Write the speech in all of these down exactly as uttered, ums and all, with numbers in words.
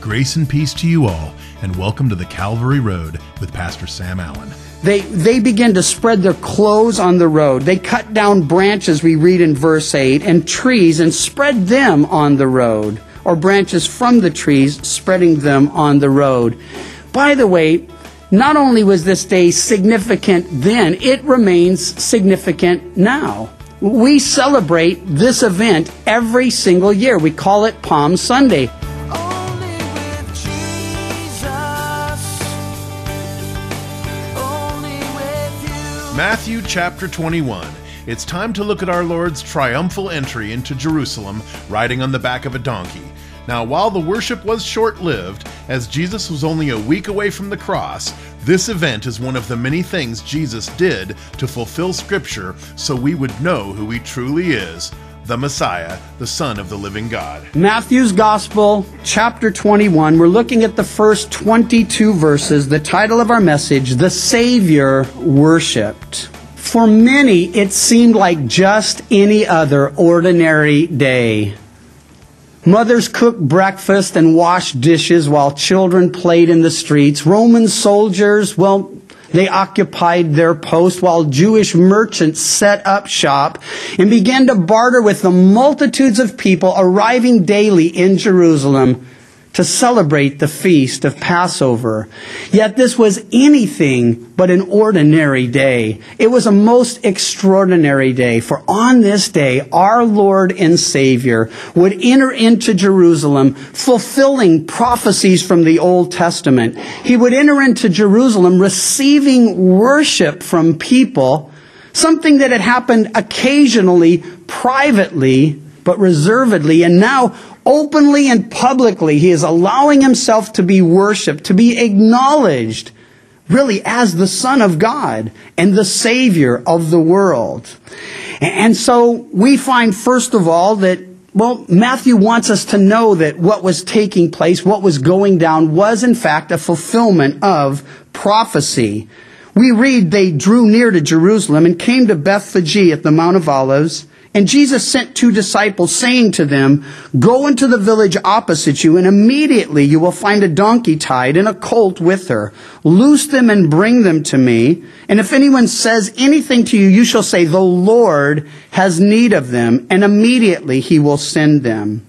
Grace and peace to you all, and welcome to the Calvary Road with Pastor Sam Allen. They they begin to spread their clothes on the road. They cut down branches, we read in verse eight, and trees, and spread them on the road, or branches from the trees, spreading them on the road. By the way, not only was this day significant then, it remains significant now. We celebrate this event every single year. We call it Palm Sunday. Matthew chapter twenty-one. It's time to look at our Lord's triumphal entry into Jerusalem, riding on the back of a donkey. Now, while the worship was short-lived, as Jesus was only a week away from the cross, this event is one of the many things Jesus did to fulfill Scripture so we would know who he truly is, the Messiah, the Son of the living God. Matthew's Gospel, chapter twenty-one. We're looking at the first twenty-two verses. The title of our message, The Savior Worshipped. For many, it seemed like just any other ordinary day. Mothers cooked breakfast and washed dishes while children played in the streets. Roman soldiers, well, they occupied their post while Jewish merchants set up shop and began to barter with the multitudes of people arriving daily in Jerusalem to celebrate the feast of Passover. Yet this was anything but an ordinary day. It was a most extraordinary day, for on this day, our Lord and Savior would enter into Jerusalem, fulfilling prophecies from the Old Testament. He would enter into Jerusalem, receiving worship from people, something that had happened occasionally, privately, but reservedly, and now openly and publicly, he is allowing himself to be worshipped, to be acknowledged, really, as the Son of God and the Savior of the world. And so we find, first of all, that, well, Matthew wants us to know that what was taking place, what was going down, was in fact a fulfillment of prophecy. We read, they drew near to Jerusalem and came to Bethphage at the Mount of Olives. And Jesus sent two disciples, saying to them, "Go into the village opposite you, and immediately you will find a donkey tied and a colt with her. Loose them and bring them to me. And if anyone says anything to you, you shall say, 'The Lord has need of them,' and immediately he will send them."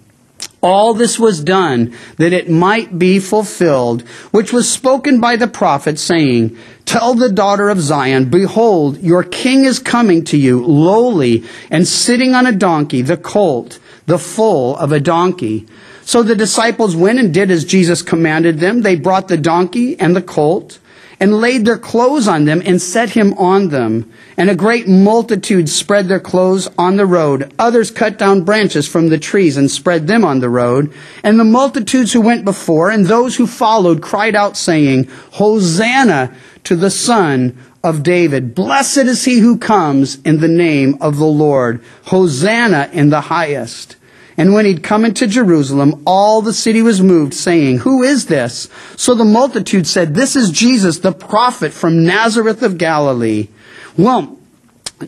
All this was done that it might be fulfilled, which was spoken by the prophet, saying, "Tell the daughter of Zion, behold, your king is coming to you, lowly, and sitting on a donkey, the colt, the foal of a donkey." So the disciples went and did as Jesus commanded them. They brought the donkey and the colt, and laid their clothes on them, and set him on them. And a great multitude spread their clothes on the road. Others cut down branches from the trees and spread them on the road. And the multitudes who went before and those who followed cried out, saying, "Hosanna to the Son of David. Blessed is he who comes in the name of the Lord. Hosanna in the highest." And when he'd come into Jerusalem, all the city was moved, saying, "Who is this?" So the multitude said, "This is Jesus, the prophet from Nazareth of Galilee." Well,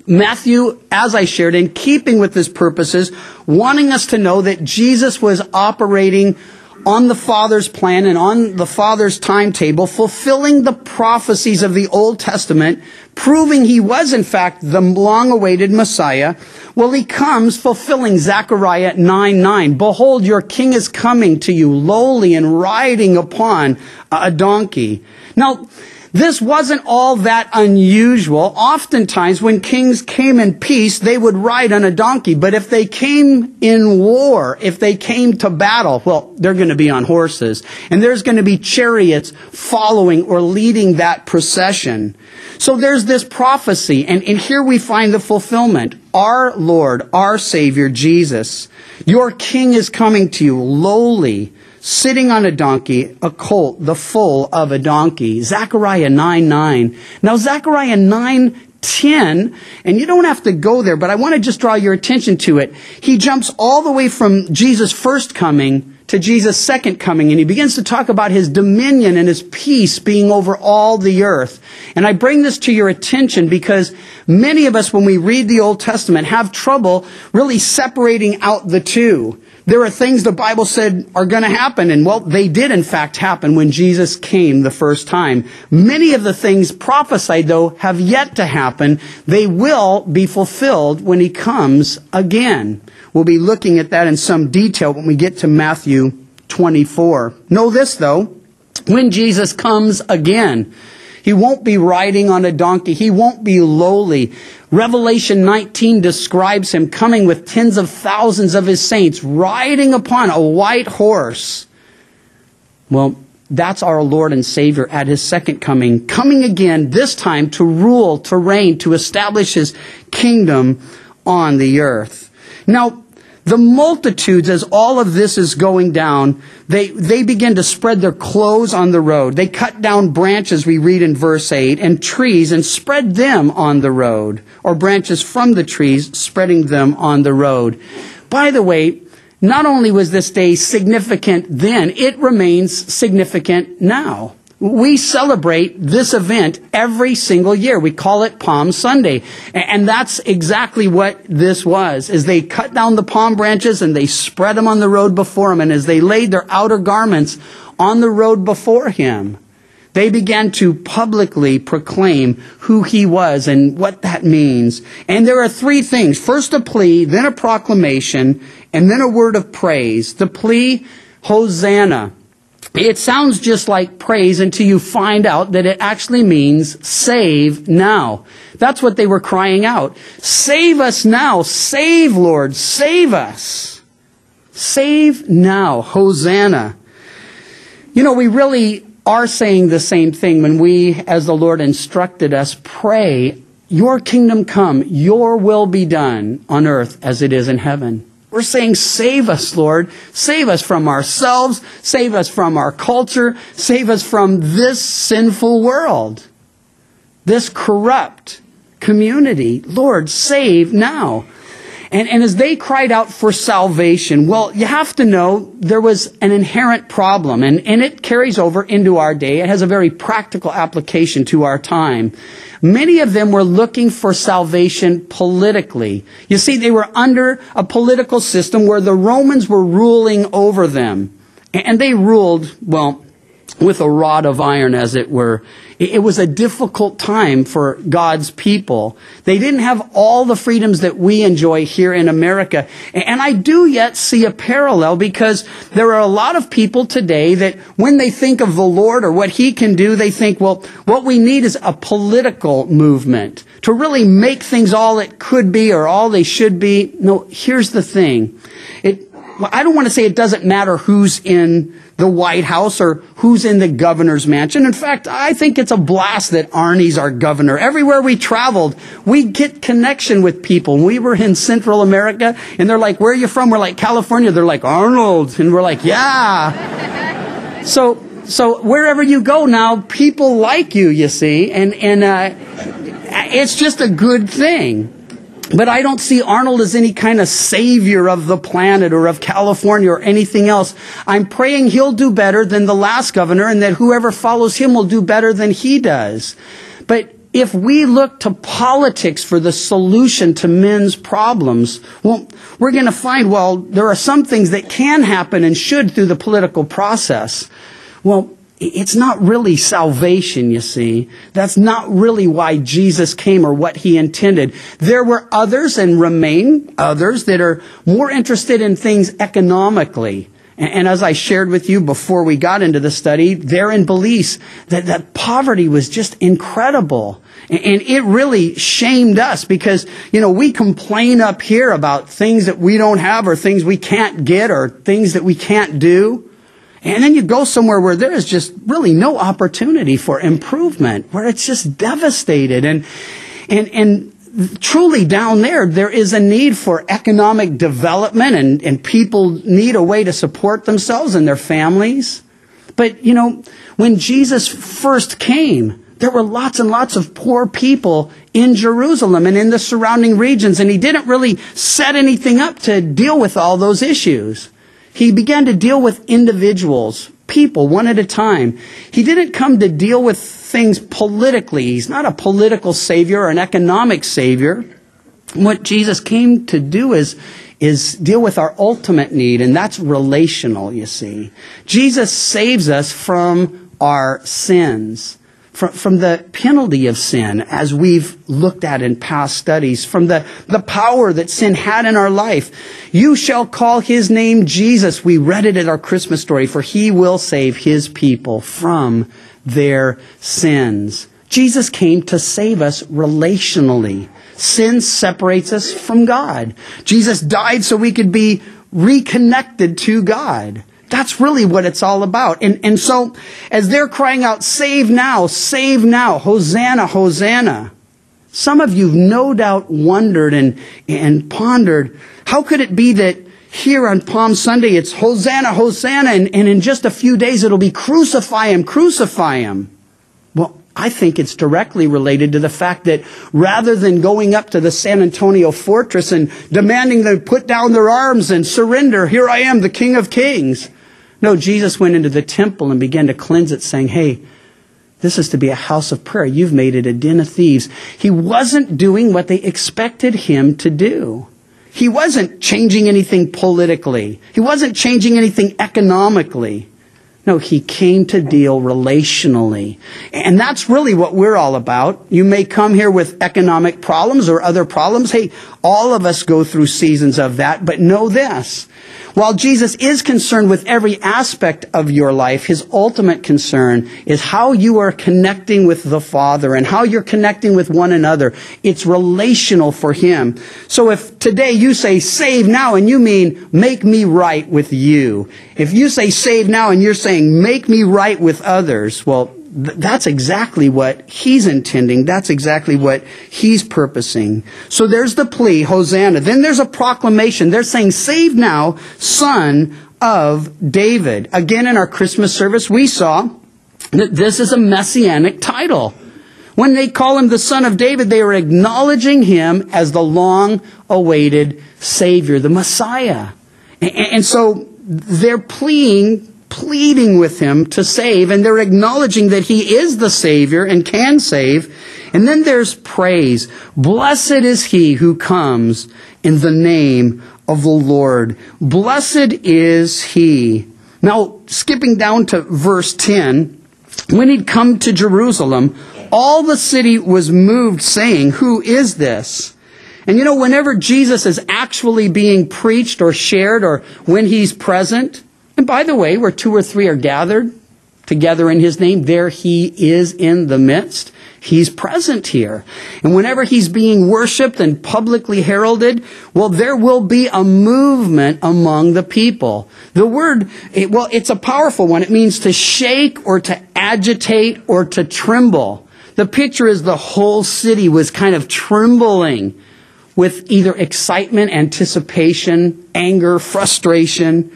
Matthew, as I shared, in keeping with his purposes, wanting us to know that Jesus was operating on the Father's plan and on the Father's timetable, fulfilling the prophecies of the Old Testament, proving he was, in fact, the long-awaited Messiah. Well, he comes fulfilling Zechariah nine nine. "Behold, your king is coming to you, lowly and riding upon a donkey." Now, this wasn't all that unusual. Oftentimes, when kings came in peace, they would ride on a donkey. But if they came in war, if they came to battle, well, they're going to be on horses. And there's going to be chariots following or leading that procession. So there's this prophecy, and, and here we find the fulfillment. Our Lord, our Savior, Jesus, your king is coming to you, lowly, sitting on a donkey, a colt, the foal of a donkey. Zechariah nine nine. Now, Zechariah nine ten, and you don't have to go there, but I want to just draw your attention to it. He jumps all the way from Jesus' first coming to Jesus' second coming, and he begins to talk about his dominion and his peace being over all the earth. And I bring this to your attention because many of us, when we read the Old Testament, have trouble really separating out the two. There are things the Bible said are going to happen, and well, they did in fact happen when Jesus came the first time. Many of the things prophesied, though, have yet to happen. They will be fulfilled when he comes again. We'll be looking at that in some detail when we get to Matthew twenty-four. Know this, though, when Jesus comes again, he won't be riding on a donkey. He won't be lowly. Revelation nineteen describes him coming with tens of thousands of his saints, riding upon a white horse. Well, that's our Lord and Savior at his second coming, coming again, this time to rule, to reign, to establish his kingdom on the earth. Now, the multitudes, as all of this is going down, they, they begin to spread their clothes on the road. They cut down branches, we read in verse eight, and trees, and spread them on the road, or branches from the trees, spreading them on the road. By the way, not only was this day significant then, it remains significant now. We celebrate this event every single year. We call it Palm Sunday. And that's exactly what this was, is they cut down the palm branches and they spread them on the road before him. And as they laid their outer garments on the road before him, they began to publicly proclaim who he was and what that means. And there are three things. First, a plea, then a proclamation, and then a word of praise. The plea, Hosanna. It sounds just like praise until you find out that it actually means save now. That's what they were crying out. Save us now. Save, Lord. Save us. Save now. Hosanna. You know, we really are saying the same thing when we, as the Lord instructed us, pray, your kingdom come, your will be done on earth as it is in heaven. We're saying, save us, Lord. Save us from ourselves. Save us from our culture. Save us from this sinful world, this corrupt community. Lord, save now. And, and as they cried out for salvation, well, you have to know there was an inherent problem, and, and it carries over into our day. It has a very practical application to our time. Many of them were looking for salvation politically. You see, they were under a political system where the Romans were ruling over them. And they ruled, well, with a rod of iron, as it were. It was a difficult time for God's people. They didn't have all the freedoms that we enjoy here in America. And I do yet see a parallel, because there are a lot of people today that when they think of the Lord or what he can do, they think, well, what we need is a political movement to really make things all it could be or all they should be. No, here's the thing. It, I don't want to say it doesn't matter who's in the White House or who's in the governor's mansion. In fact, I think it's a blast that Arnie's our governor. Everywhere we traveled, we get connection with people. We were in Central America, and they're like, where are you from? We're like, California. They're like, Arnold. And we're like, yeah. so so wherever you go now, people like you, you see. And, and uh, it's just a good thing. But I don't see Arnold as any kind of savior of the planet or of California or anything else. I'm praying he'll do better than the last governor, and that whoever follows him will do better than he does. But if we look to politics for the solution to men's problems, well, we're going to find, well, there are some things that can happen and should through the political process. Well, it's not really salvation, you see. That's not really why Jesus came or what he intended. There were others, and remain others, that are more interested in things economically. And as I shared with you before we got into the study, there in Belize, that, that poverty was just incredible. And it really shamed us, because, you know, we complain up here about things that we don't have or things we can't get or things that we can't do. And then you go somewhere where there is just really no opportunity for improvement, where it's just devastated. And and and truly down there, there is a need for economic development, and, and people need a way to support themselves and their families. But, you know, when Jesus first came, there were lots and lots of poor people in Jerusalem and in the surrounding regions, and he didn't really set anything up to deal with all those issues. He began to deal with individuals, people, one at a time. He didn't come to deal with things politically. He's not a political savior or an economic savior. What Jesus came to do is, is deal with our ultimate need, and that's relational, you see. Jesus saves us from our sins, from, from the penalty of sin, as we've looked at in past studies, from the, the power that sin had in our life. You shall call his name Jesus. We read it at our Christmas story, for he will save his people from their sins. Jesus came to save us relationally. Sin separates us from God. Jesus died so we could be reconnected to God. That's really what it's all about. And, and so as they're crying out, save now, save now, Hosanna, Hosanna, some of you no doubt wondered and, and pondered, how could it be that here on Palm Sunday it's Hosanna, Hosanna, and, and in just a few days it'll be crucify him, crucify him? Well, I think it's directly related to the fact that rather than going up to the San Antonio Fortress and demanding them put down their arms and surrender, here I am, the King of Kings. No, Jesus went into the temple and began to cleanse it, saying, hey, this is to be a house of prayer. You've made it a den of thieves. He wasn't doing what they expected him to do. He wasn't changing anything politically. He wasn't changing anything economically. No, he came to deal relationally. And that's really what we're all about. You may come here with economic problems or other problems. Hey, all of us go through seasons of that, but know this. While Jesus is concerned with every aspect of your life, his ultimate concern is how you are connecting with the Father and how you're connecting with one another. It's relational for him. So if today you say, save now, and you mean, make me right with you. If you say, save now, and you're saying, make me right with others, well, th- that's exactly what he's intending. That's exactly what he's purposing. So there's the plea, Hosanna. Then there's a proclamation. They're saying, save now, Son of David. Again, in our Christmas service, we saw that this is a messianic title. When they call him the Son of David, they are acknowledging him as the long-awaited Savior, the Messiah. And, and so they're pleading pleading with him to save, and they're acknowledging that he is the Savior and can save. And then there's praise. Blessed is he who comes in the name of the Lord. Blessed is he. Now, skipping down to verse ten, when he'd come to Jerusalem, all the city was moved, saying, who is this? And you know, whenever Jesus is actually being preached or shared, or when he's present, and by the way, where two or three are gathered together in his name, there he is in the midst. He's present here. And whenever he's being worshiped and publicly heralded, well, there will be a movement among the people. The word, it, well, it's a powerful one. It means to shake or to agitate or to tremble. The picture is the whole city was kind of trembling with either excitement, anticipation, anger, frustration.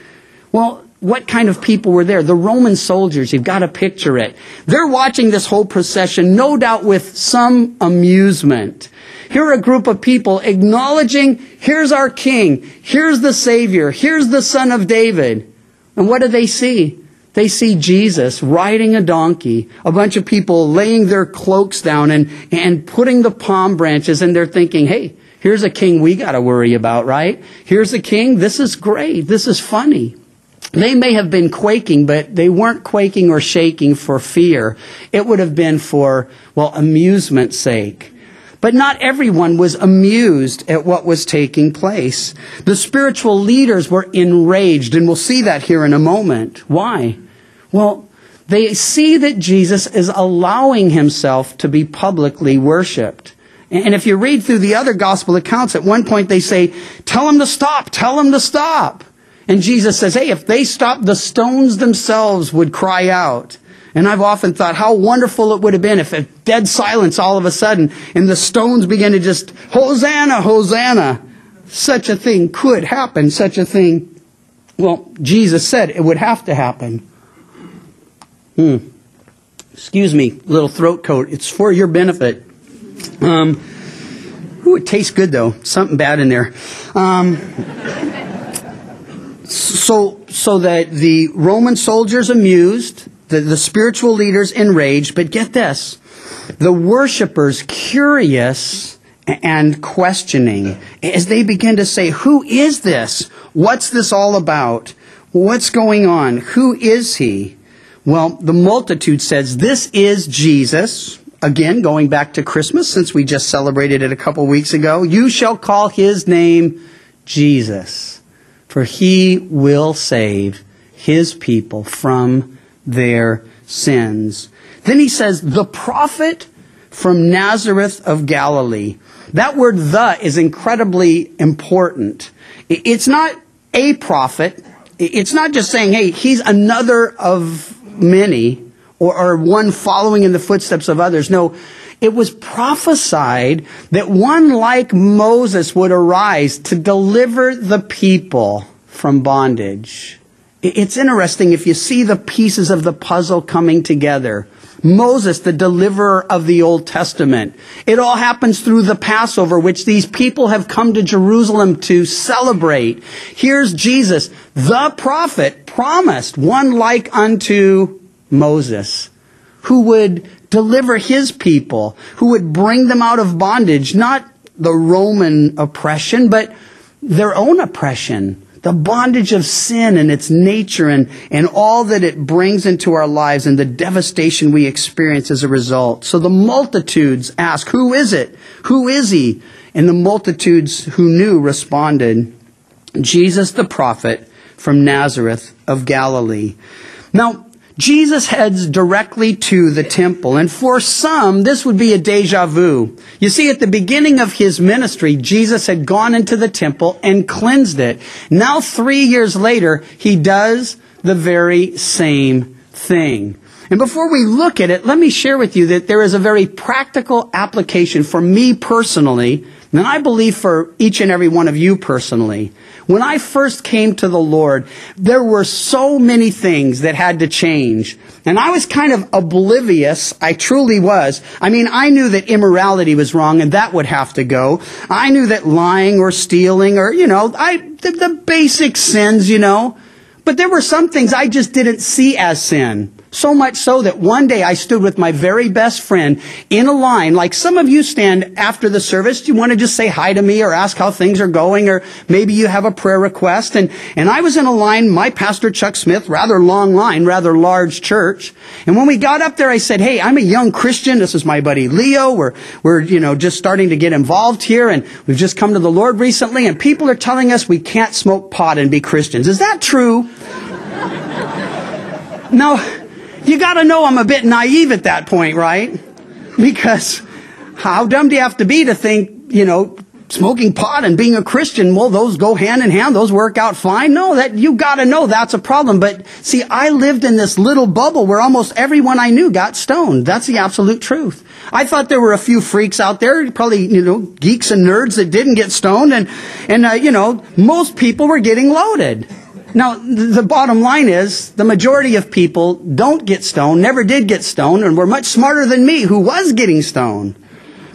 Well, what kind of people were there? The Roman soldiers, you've got to picture it. They're watching this whole procession, no doubt with some amusement. Here are a group of people acknowledging, here's our king, here's the Savior, here's the Son of David. And what do they see? They see Jesus riding a donkey, a bunch of people laying their cloaks down and, and putting the palm branches, and they're thinking, hey, here's a king we got to worry about, right? Here's a king, this is great, this is funny. They may have been quaking, but they weren't quaking or shaking for fear. It would have been for, well, amusement's sake. But not everyone was amused at what was taking place. The spiritual leaders were enraged, and we'll see that here in a moment. Why? Well, they see that Jesus is allowing himself to be publicly worshipped. And if you read through the other gospel accounts, at one point they say, tell him to stop, tell him to stop. And Jesus says, hey, if they stopped, the stones themselves would cry out. And I've often thought how wonderful it would have been if a dead silence all of a sudden, and the stones began to just, Hosanna, Hosanna. Such a thing could happen, such a thing. Well, Jesus said it would have to happen. Hmm. Excuse me, little throat coat. It's for your benefit. Um, ooh, it tastes good, though. Something bad in there. Um... so so that the Roman soldiers amused, the, the spiritual leaders enraged, but get this, the worshipers curious and questioning as they begin to say, who is this? What's this all about? What's going on? Who is he? Well, the multitude says, this is Jesus. Again, going back to Christmas, since we just celebrated it a couple weeks ago, you shall call his name Jesus, for he will save his people from their sins. Then he says, the prophet from Nazareth of Galilee. That word "the" is incredibly important. It's not a prophet. It's not just saying, hey, he's another of many, or, or one following in the footsteps of others. No, it was prophesied that one like Moses would arise to deliver the people from bondage. It's interesting if you see the pieces of the puzzle coming together. Moses, the deliverer of the Old Testament. It all happens through the Passover, which these people have come to Jerusalem to celebrate. Here's Jesus, the prophet, promised one like unto Moses, who would deliver his people, who would bring them out of bondage, not the Roman oppression, but their own oppression. The bondage of sin and its nature and, and all that it brings into our lives and the devastation we experience as a result. So the multitudes ask, who is it? Who is he? And the multitudes who knew responded, Jesus the prophet from Nazareth of Galilee. Now, Jesus heads directly to the temple, and for some, this would be a déjà vu. You see, at the beginning of his ministry, Jesus had gone into the temple and cleansed it. Now, three years later, he does the very same thing. And before we look at it, let me share with you that there is a very practical application for me personally, and I believe for each and every one of you personally. When I first came to the Lord, there were so many things that had to change. And I was kind of oblivious. I truly was. I mean, I knew that immorality was wrong and that would have to go. I knew that lying or stealing or, you know, I the, the basic sins, you know. But there were some things I just didn't see as sin. So much so that one day I stood with my very best friend in a line, like some of you stand after the service. You want to just say hi to me or ask how things are going, or maybe you have a prayer request. And, and I was in a line, my pastor, Chuck Smith, rather long line, rather large church. And when we got up there, I said, hey, I'm a young Christian. This is my buddy Leo. We're, we're, you know, just starting to get involved here. And we've just come to the Lord recently. And people are telling us we can't smoke pot and be Christians. Is that true? No. You got to know I'm a bit naive at that point, right? Because how dumb do you have to be to think, you know, smoking pot and being a Christian, well, those go hand in hand. Those work out fine. No, that you got to know that's a problem. But see, I lived in this little bubble where almost everyone I knew got stoned. That's the absolute truth. I thought there were a few freaks out there, probably, you know, geeks and nerds that didn't get stoned. And, and uh, you know, most people were getting loaded. Now, the bottom line is the majority of people don't get stoned, never did get stoned, and were much smarter than me who was getting stoned.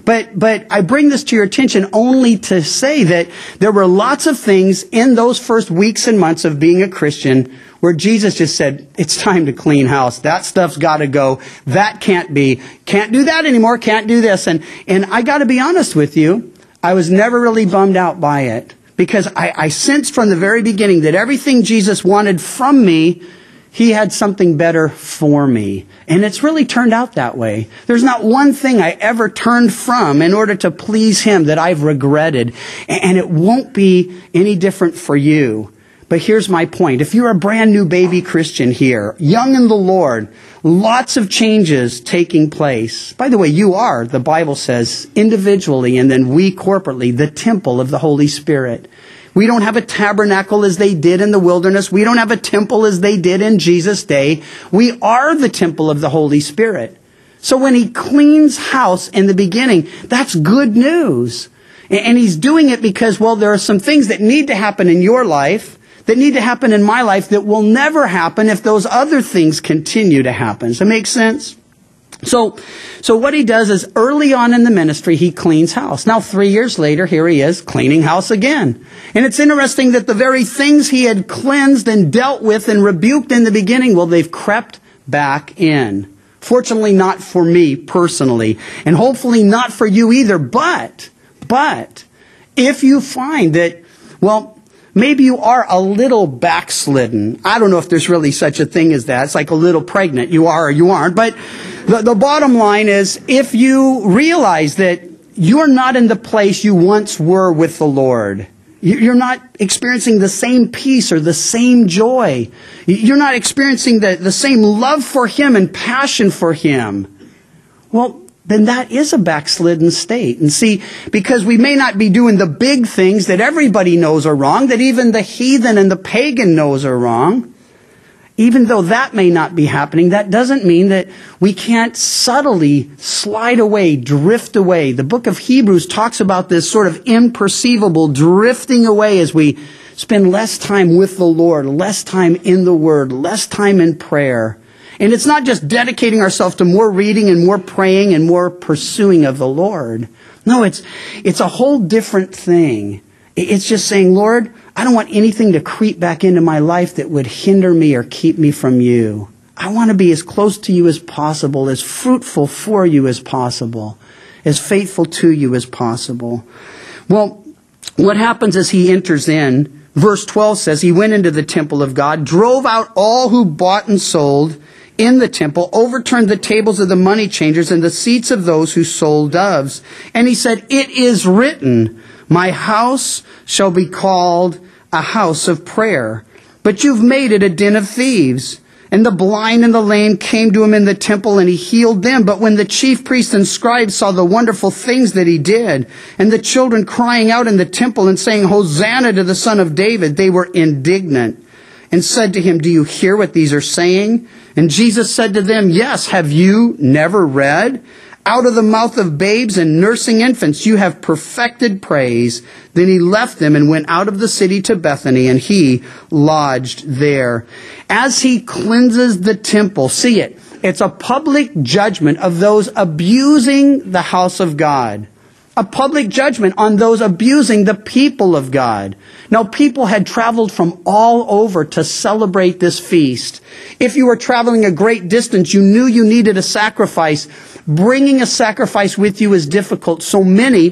But, but I bring this to your attention only to say that there were lots of things in those first weeks and months of being a Christian where Jesus just said, it's time to clean house. That stuff's got to go. That can't be. Can't do that anymore. Can't do this. And, and I got to be honest with you, I was never really bummed out by it. Because I, I sensed from the very beginning that everything Jesus wanted from me, he had something better for me. And it's really turned out that way. There's not one thing I ever turned from in order to please him that I've regretted. And it won't be any different for you. But here's my point. If you're a brand new baby Christian here, young in the Lord, lots of changes taking place. By the way, you are, the Bible says, individually and then we corporately, the temple of the Holy Spirit. We don't have a tabernacle as they did in the wilderness. We don't have a temple as they did in Jesus' day. We are the temple of the Holy Spirit. So when he cleans house in the beginning, that's good news. And he's doing it because, well, there are some things that need to happen in your life, that need to happen in my life that will never happen if those other things continue to happen. Does that make sense? So, so what he does is early on in the ministry, he cleans house. Now, three years later, here he is cleaning house again. And it's interesting that the very things he had cleansed and dealt with and rebuked in the beginning, well, they've crept back in. Fortunately, not for me personally, and hopefully not for you either. But, but if you find that, well, maybe you are a little backslidden. I don't know if there's really such a thing as that. It's like a little pregnant. You are or you aren't. But the, the bottom line is, if you realize that you're not in the place you once were with the Lord, you're not experiencing the same peace or the same joy, you're not experiencing the, the same love for Him and passion for Him, well, then that is a backslidden state. And see, because we may not be doing the big things that everybody knows are wrong, that even the heathen and the pagan knows are wrong, even though that may not be happening, that doesn't mean that we can't subtly slide away, drift away. The book of Hebrews talks about this sort of imperceivable drifting away as we spend less time with the Lord, less time in the Word, less time in prayer. And it's not just dedicating ourselves to more reading and more praying and more pursuing of the Lord. No, it's it's a whole different thing. It's just saying, Lord, I don't want anything to creep back into my life that would hinder me or keep me from you. I want to be as close to you as possible, as fruitful for you as possible, as faithful to you as possible. Well, what happens is he enters in. Verse twelve says, he went into the temple of God, drove out all who bought and sold in the temple, overturned the tables of the money changers and the seats of those who sold doves. And he said, it is written, my house shall be called a house of prayer, but you've made it a den of thieves. And the blind and the lame came to him in the temple, and he healed them. But when the chief priests and scribes saw the wonderful things that he did, and the children crying out in the temple and saying, Hosanna to the Son of David, they were indignant and said to him, do you hear what these are saying? And Jesus said to them, yes, have you never read? Out of the mouth of babes and nursing infants you have perfected praise. Then he left them and went out of the city to Bethany, and he lodged there. As he cleanses the temple, see it, it's a public judgment of those abusing the house of God. A public judgment on those abusing the people of God. Now, people had traveled from all over to celebrate this feast. If you were traveling a great distance, you knew you needed a sacrifice. Bringing a sacrifice with you is difficult. So many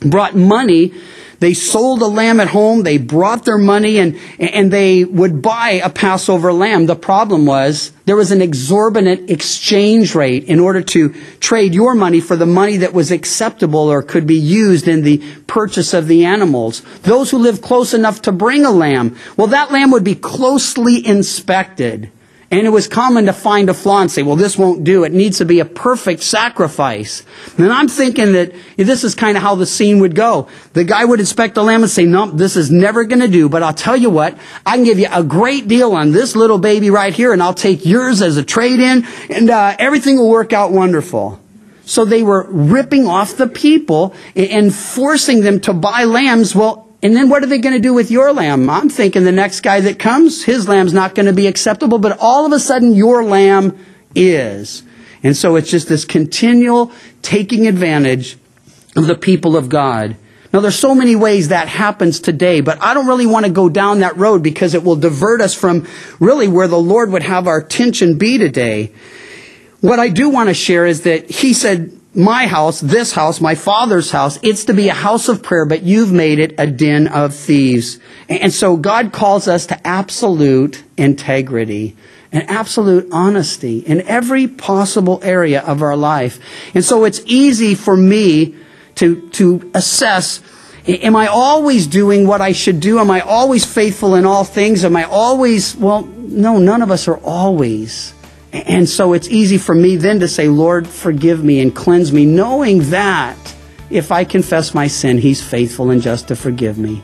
brought money. They sold a lamb at home. They brought their money, and, and they would buy a Passover lamb. The problem was there was an exorbitant exchange rate in order to trade your money for the money that was acceptable or could be used in the purchase of the animals. Those who lived close enough to bring a lamb, well, that lamb would be closely inspected. And it was common to find a flaw and say, well, this won't do. It needs to be a perfect sacrifice. And I'm thinking that this is kind of how the scene would go. The guy would inspect the lamb and say, no, this is never going to do. But I'll tell you what, I can give you a great deal on this little baby right here, and I'll take yours as a trade-in, and uh, everything will work out wonderful. So they were ripping off the people and forcing them to buy lambs. Well, and then what are they going to do with your lamb? I'm thinking the next guy that comes, his lamb's not going to be acceptable, but all of a sudden your lamb is. And so it's just this continual taking advantage of the people of God. Now, there's so many ways that happens today, but I don't really want to go down that road because it will divert us from really where the Lord would have our attention be today. What I do want to share is that he said, my house, this house, my Father's house, it's to be a house of prayer, but you've made it a den of thieves. And so God calls us to absolute integrity and absolute honesty in every possible area of our life. And so it's easy for me to, to assess, am I always doing what I should do? Am I always faithful in all things? Am I always, well, no, none of us are always. And so it's easy for me then to say, Lord, forgive me and cleanse me, knowing that if I confess my sin, he's faithful and just to forgive me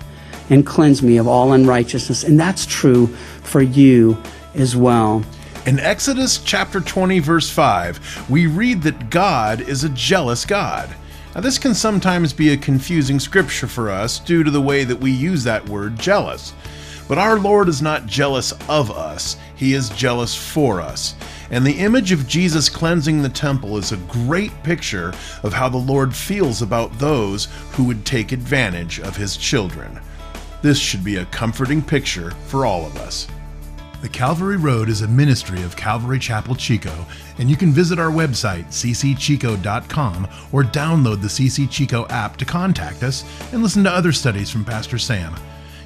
and cleanse me of all unrighteousness. And that's true for you as well. In Exodus chapter twenty, verse five, we read that God is a jealous God. Now, this can sometimes be a confusing scripture for us due to the way that we use that word jealous. But our Lord is not jealous of us, he is jealous for us. And the image of Jesus cleansing the temple is a great picture of how the Lord feels about those who would take advantage of his children. This should be a comforting picture for all of us. The Calvary Road is a ministry of Calvary Chapel Chico, and you can visit our website, c c chico dot com, or download the C C Chico app to contact us and listen to other studies from Pastor Sam.